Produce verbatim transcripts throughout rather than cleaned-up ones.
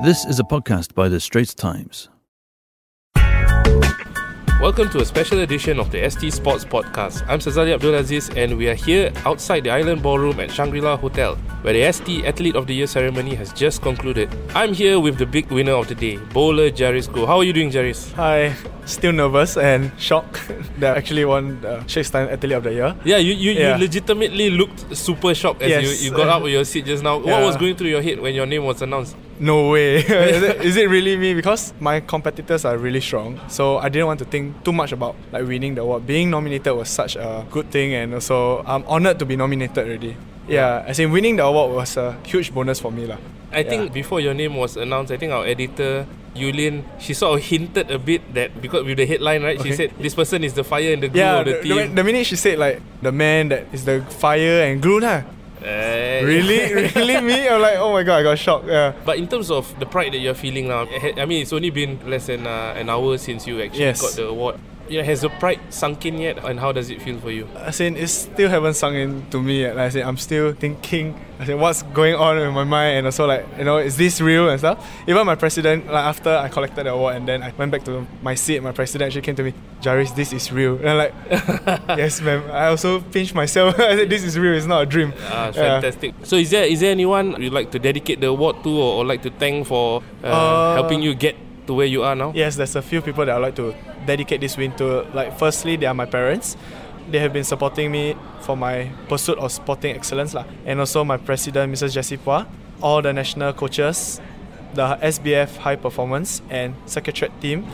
This is a podcast by The Straits Times. Welcome to a special edition of the S T Sports Podcast. I'm Sazali Abdulaziz and we are here outside the Island Ballroom at Shangri-La Hotel, where the S T Athlete of the Year ceremony has just concluded. I'm here with the big winner of the day, bowler Jairus Goh. How are you doing, Jairus? Hi. Still nervous and shocked that I actually won the Shekstein Athlete of the Year. Yeah, you you, yeah. you legitimately looked super shocked as yes. you, you got out of your seat just now. Yeah. What was going through your head when your name was announced? No way. is, it, is it really me? Because my competitors are really strong, so I didn't want to think too much about like winning the award. Being nominated was such a good thing, and also I'm honoured to be nominated already. Yeah, as in winning the award was a huge bonus for me lah. I yeah. think before your name was announced, I think our editor Yulin, she sort of hinted a bit that because with the headline, right? Okay. She said this person is the fire and the glue yeah, of the, the team. Yeah, the minute she said like the man that is the fire and glue lah. Uh, really? really me? I'm like, oh my god, I got shocked. Yeah. But in terms of the pride that you're feeling now, I mean, it's only been less than uh, an hour since you actually yes. got the award. Yeah, has the pride sunk in yet, and how does it feel for you? I said it still haven't sunk in to me yet. Like I said, I'm still thinking. I said, what's going on in my mind, and also like, you know, is this real and stuff. Even my president, like after I collected the award and then I went back to my seat, my president actually came to me, Jairus, this is real. And I'm like, yes, ma'am. I also pinched myself. I said, this is real. It's not a dream. Ah, fantastic. Yeah. So, is there is there anyone you'd like to dedicate the award to, or, or like to thank for uh, uh, helping you get to where you are now? Yes, there's a few people that I like to dedicate this win to. Like, firstly, they are my parents. They have been supporting me for my pursuit of sporting excellence lah. And also my president, Missus Jessie Poir, all the national coaches, the S B F High Performance and Secretariat team.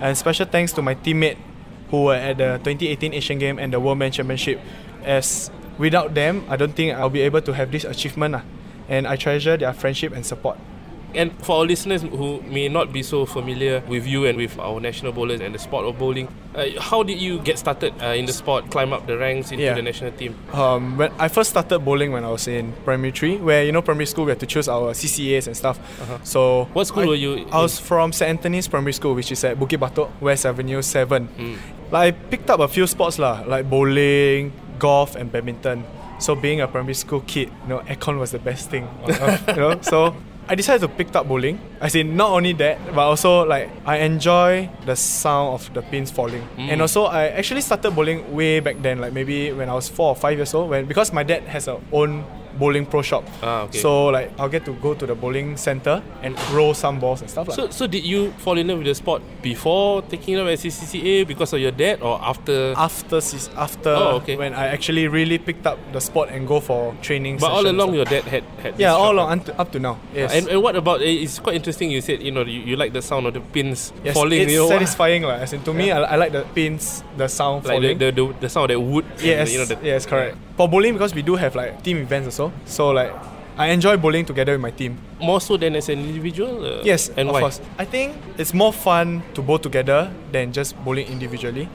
And special thanks to my teammate who were at the twenty eighteen Asian Games and the World Men Championship, as without them, I don't think I'll be able to have this achievement lah. And I treasure their friendship and support. And for our listeners who may not be so familiar with you and with our national bowlers and the sport of bowling, uh, how did you get started uh, in the sport, climb up the ranks into yeah. the national team? Um, when I first started bowling when I was in primary three, where, you know, primary school, we had to choose our C C As and stuff. Uh-huh. So what school I, were you in? I was from Saint Anthony's Primary School, which is at Bukit Batok West Avenue seven. Mm. Like, I picked up a few sports lah, like bowling, golf and badminton. So being a primary school kid, you know, aircon was the best thing on earth, you know, so I decided to pick up bowling. I say not only that, but also like I enjoy the sound of the pins falling. Mm. And also I actually started bowling way back then, like maybe when I was four or five years old. When because my dad has a own bowling pro shop, ah, okay. so like I'll get to go to the bowling center and roll some balls and stuff like. So, that. So did you fall in love with the sport before taking up at C C A because of your dad, or after? After after oh, okay. when I actually really picked up the sport and go for training. But all along, your dad had had. Yeah, all along up. up to now. Yes. And, and what about? It's quite interesting. You said you know you, you like the sound of the pins yes, falling. It's you know, satisfying like. As in to yeah. me, I, I like the pins, the sound like falling, the, the, the the sound of that wood. Yes, and, you know, the, yes, correct. For bowling, because we do have like team events also. So like, I enjoy bowling together with my team. More so than as an individual? Uh, yes, and of why? course. I think it's more fun to bowl together than just bowling individually.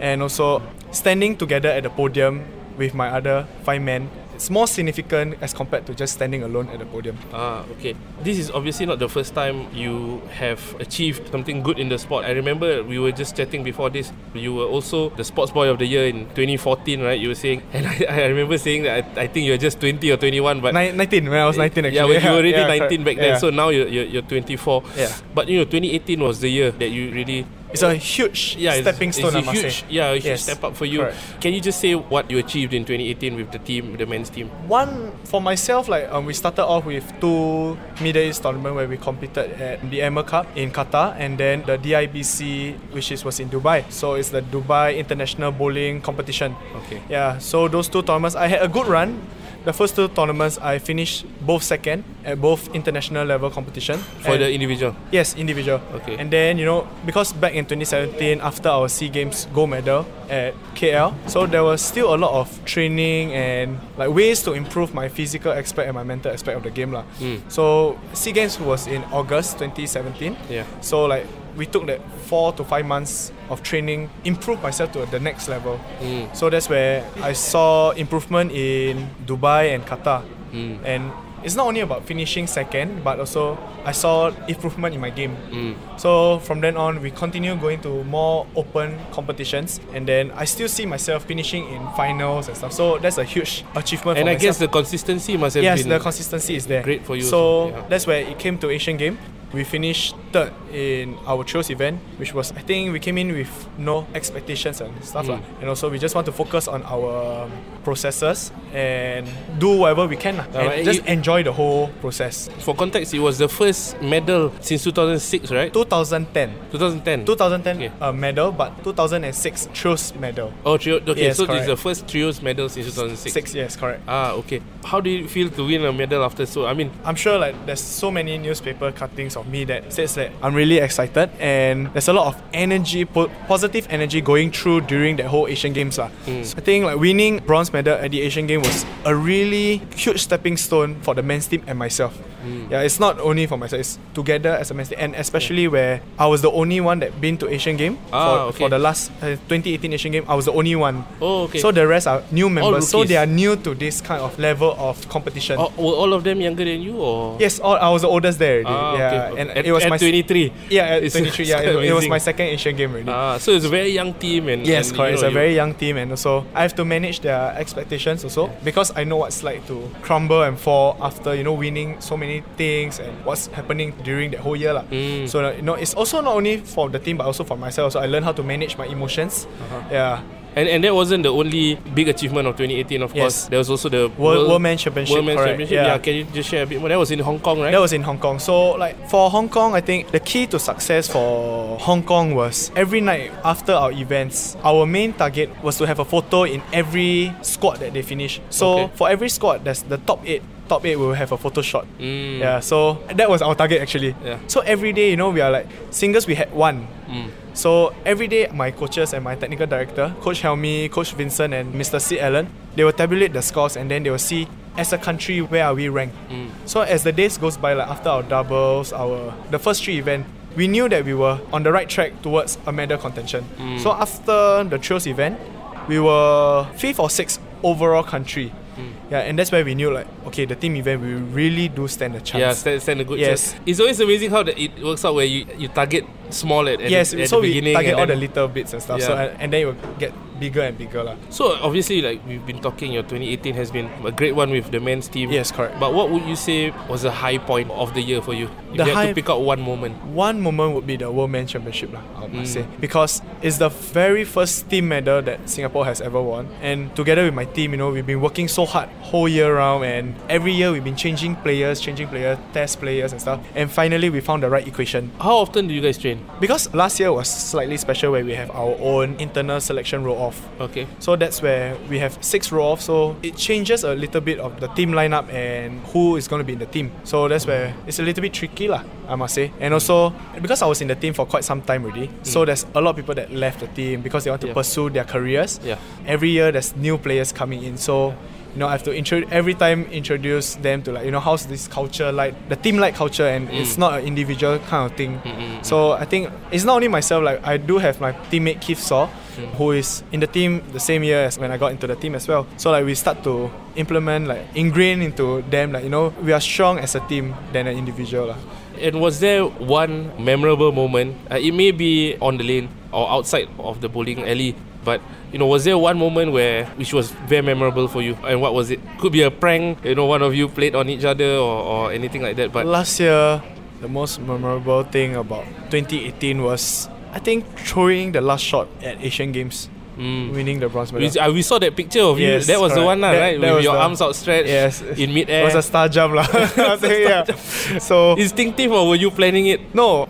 And also, standing together at the podium with my other five men, it's more significant as compared to just standing alone at the podium. Ah, okay. This is obviously not the first time you have achieved something good in the sport. I remember we were just chatting before this. You were also the Sports Boy of the Year in twenty fourteen, right? You were saying, and I, I remember saying that I, I think you're just twenty or twenty-one, but Nin- nineteen when I was nineteen. Actually, yeah, when you were already yeah, nineteen correct. back then. Yeah. So now you're, you're you're twenty-four. Yeah. But you know, twenty eighteen was the year that you really. It's a huge yeah, stepping it's, stone, it's a I must huge, say. Yeah, a huge yes. step up for you. Correct. Can you just say what you achieved in twenty eighteen with the team, with the men's team? One, for myself, like um, we started off with two Middle East tournaments where we competed at the Emir Cup in Qatar and then the D I B C, which is, was in Dubai. So it's the Dubai International Bowling Competition. Okay. Yeah, so those two tournaments, I had a good run. The first two tournaments, I finished both second at both international level competition. For and the individual? Yes, individual. Okay. And then, you know, because back in twenty seventeen, after our SEA Games gold medal at K L, so there was still a lot of training and like ways to improve my physical aspect and my mental aspect of the game lah. Mm. So SEA Games was in August twenty seventeen. Yeah. So like, we took that four to five months of training, improved myself to the next level. Mm. So that's where I saw improvement in Dubai and Qatar. Mm. And it's not only about finishing second, but also I saw improvement in my game. Mm. So from then on, we continue going to more open competitions. And then I still see myself finishing in finals and stuff. So that's a huge achievement and for I myself. And I guess the consistency must have yes, been... Yes, the consistency is there. Great for you. So yeah. that's where it came to Asian Games. We finished third in our trials event, which was, I think we came in with no expectations and stuff. Mm. And also we just want to focus on our processes and do whatever we can. Uh, and just enjoy the whole process. For context, it was the first medal since two thousand six, right? twenty ten. twenty ten. twenty ten okay. uh, medal, but two thousand six trios medal. Oh, trio, okay. Yes, so correct. This is the first trios medal since two thousand six. Six, yes, correct. Ah, okay. How do you feel to win a medal after so? I mean, I'm sure like there's so many newspaper cuttings of me that says that I'm really excited, and there's a lot of energy, po- positive energy going through during that whole Asian Games lah. Mm. So I think like winning bronze medal at the Asian Games was a really huge stepping stone for the men's team and myself. Mm. Yeah, it's not only for myself, it's together as a men's team, and especially yeah. where I was the only one that been to Asian Games ah, for, okay. for the last uh, twenty eighteen Asian Games. I was the only one. Oh, okay. So the rest are new members, so they are new to this kind of level of competition. Oh, were all of them younger than you, or? Yes, all, I was the oldest there already. Ah, yeah, okay. and at, it was at my twenty-three. Yeah, at it's twenty-three. Yeah, it, it was my second Asian Game already. Ah, so it's a very young team, and yes, and, correct. You know, it's a very young team, and also I have to manage their expectations also because I know what it's like to crumble and fall after you know winning so many things and what's happening during that whole year lah. Mm. So you know, it's also not only for the team but also for myself. So I learned how to manage my emotions. Uh-huh. Yeah. And and that wasn't the only big achievement of twenty eighteen, of yes. course. There was also the World, World, World Men's Championship. World Men's Championship. Yeah. yeah, can you just share a bit more? That was in Hong Kong, right? That was in Hong Kong. So, like, for Hong Kong, I think the key to success for Hong Kong was every night after our events, our main target was to have a photo in every squad that they finish. So, okay. for every squad, there's the top eight. Top eight will have a photo shot. Mm. Yeah, so that was our target actually. Yeah. So every day, you know, we are like singles. We had one. Mm. So every day, my coaches and my technical director, Coach Helmy, Coach Vincent, and Mister Sid Allen, they will tabulate the scores and then they will see as a country where are we ranked. Mm. So as the days goes by, like after our doubles, our the first three event, we knew that we were on the right track towards a medal contention. Mm. So after the trios event, we were fifth or sixth overall country. Mm. Yeah, and that's where we knew like, okay, the team event, we really do stand a chance. Yeah, stand, stand a good yes. chance. It's always amazing how the, it works out where you, you target small at, at, yes, the, at so the beginning. Yes, so we target all then, the little bits and stuff. Yeah. So and then it will get bigger and bigger lah. So obviously, like we've been talking, your twenty eighteen has been a great one with the men's team. Yes, correct. But what would you say was the high point of the year for you? If the you had to pick out one moment. One moment would be the World Men's Championship lah, I must mm. say. Because it's the very first team medal that Singapore has ever won. And together with my team, you know, we've been working so hard whole year round, and every year we've been changing players, changing players, test players and stuff, and finally we found the right equation. How often do you guys train? Because last year was slightly special where we have our own internal selection roll-off. Okay. So that's where we have six roll-off, so it changes a little bit of the team lineup and who is going to be in the team. So that's where it's a little bit tricky lah, I must say. And also, because I was in the team for quite some time already, mm. so there's a lot of people that left the team because they want to yeah. pursue their careers. Yeah. Every year there's new players coming in, so yeah. you know, I have to intro- every time introduce them to like, you know, how's this culture like, the team-like culture, and mm. it's not an individual kind of thing. Mm-hmm. So I think it's not only myself, like I do have my teammate Keith Saw, mm. who is in the team the same year as when I got into the team as well. So like we start to implement, like ingrain into them, like, you know, we are strong as a team than an individual. Like. And was there one memorable moment, uh, it may be on the lane or outside of the bowling alley, but you know, was there one moment where which was very memorable for you, and what was it? Could be a prank, you know, one of you played on each other, or, or anything like that. But last year, the most memorable thing about twenty eighteen was, I think, throwing the last shot at Asian Games, mm. winning the bronze medal. We, uh, we saw that picture of you. Yes, that was correct. The one, that, right? That with your the, arms outstretched yes, in mid-air. It was a star jump, lah. It's yeah. So instinctive, or were you planning it? No.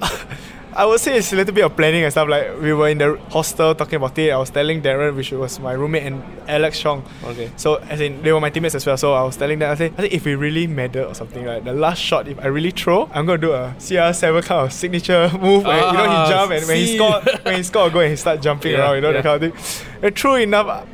I would say it's a little bit of planning and stuff. Like we were in the hostel talking about it. I was telling Darren, which was my roommate, and Alex Chong. Okay. So as in they were my teammates as well. So I was telling them, I said, I said if we really medal or something, like the last shot, if I really throw, I'm gonna do a C R seven kind of signature move. Where, ah, you know, he jump and see. when he scored, when he scored a goal, and he start jumping yeah, around. You know yeah. that kind of thing. And true enough,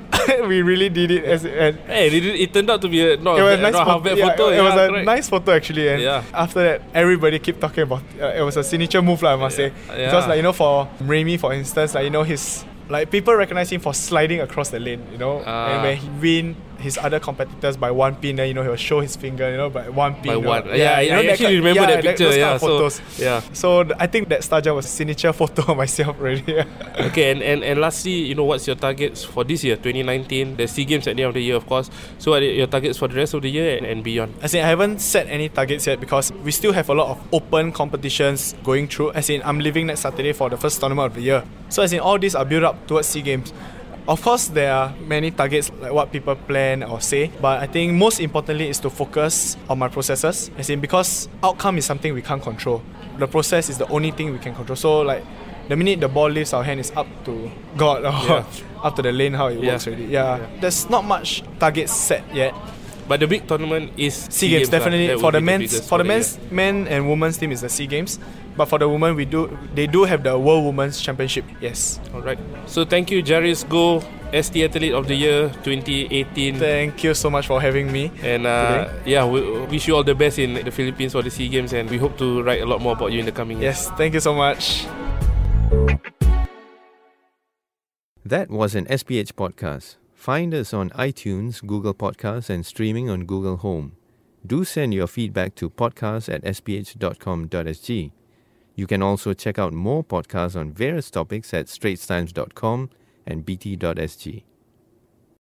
we really did it. As, and hey, it, it turned out to be a not a nice not photo. Yeah, photo. It yeah, was a correct. nice photo actually. And yeah. after that, everybody kept talking about it. Uh, it was a signature move, like, I must yeah. say. Yeah. Because like, you know, for Remy, for instance, like, you know, his like people recognize him for sliding across the lane, you know, ah. and when he win, his other competitors by one pin. Then, you know, he will show his finger, you know, by one pin. By one. Know. Yeah, yeah, yeah, I actually kind, remember yeah, that picture. That, yeah, photos. So, yeah. So th- I think that star jump was a signature photo of myself already. Okay, and, and, and lastly, you know, what's your targets for this year, twenty nineteen? The SEA Games at the end of the year, of course. So what are your targets for the rest of the year and, and beyond? I think I haven't set any targets yet because we still have a lot of open competitions going through. As in, I'm leaving next Saturday for the first tournament of the year. So as in, all these are built up towards SEA Games. Of course, there are many targets like what people plan or say, but I think most importantly is to focus on my processes. As in, because outcome is something we can't control. The process is the only thing we can control. So like, the minute the ball leaves our hand, is up to God or yeah. up to the lane how it yeah. works already. Yeah. yeah, there's not much targets set yet. But the big tournament is SEA Games, Games definitely. For the men's, for the men's men and women's team is the SEA Games. But for the women, we do they do have the World Women's Championship. Yes. Alright. So thank you, Jairus Goh, S T Athlete of the Year twenty eighteen. Thank you so much for having me. And uh, yeah, we wish you all the best in the Philippines for the SEA Games, and we hope to write a lot more about you in the coming years. Yes. Thank you so much. That was an S P H podcast. Find us on iTunes, Google Podcasts, and streaming on Google Home. Do send your feedback to podcast at s p h dot com dot s g. You can also check out more podcasts on various topics at straits times dot com and b t dot s g.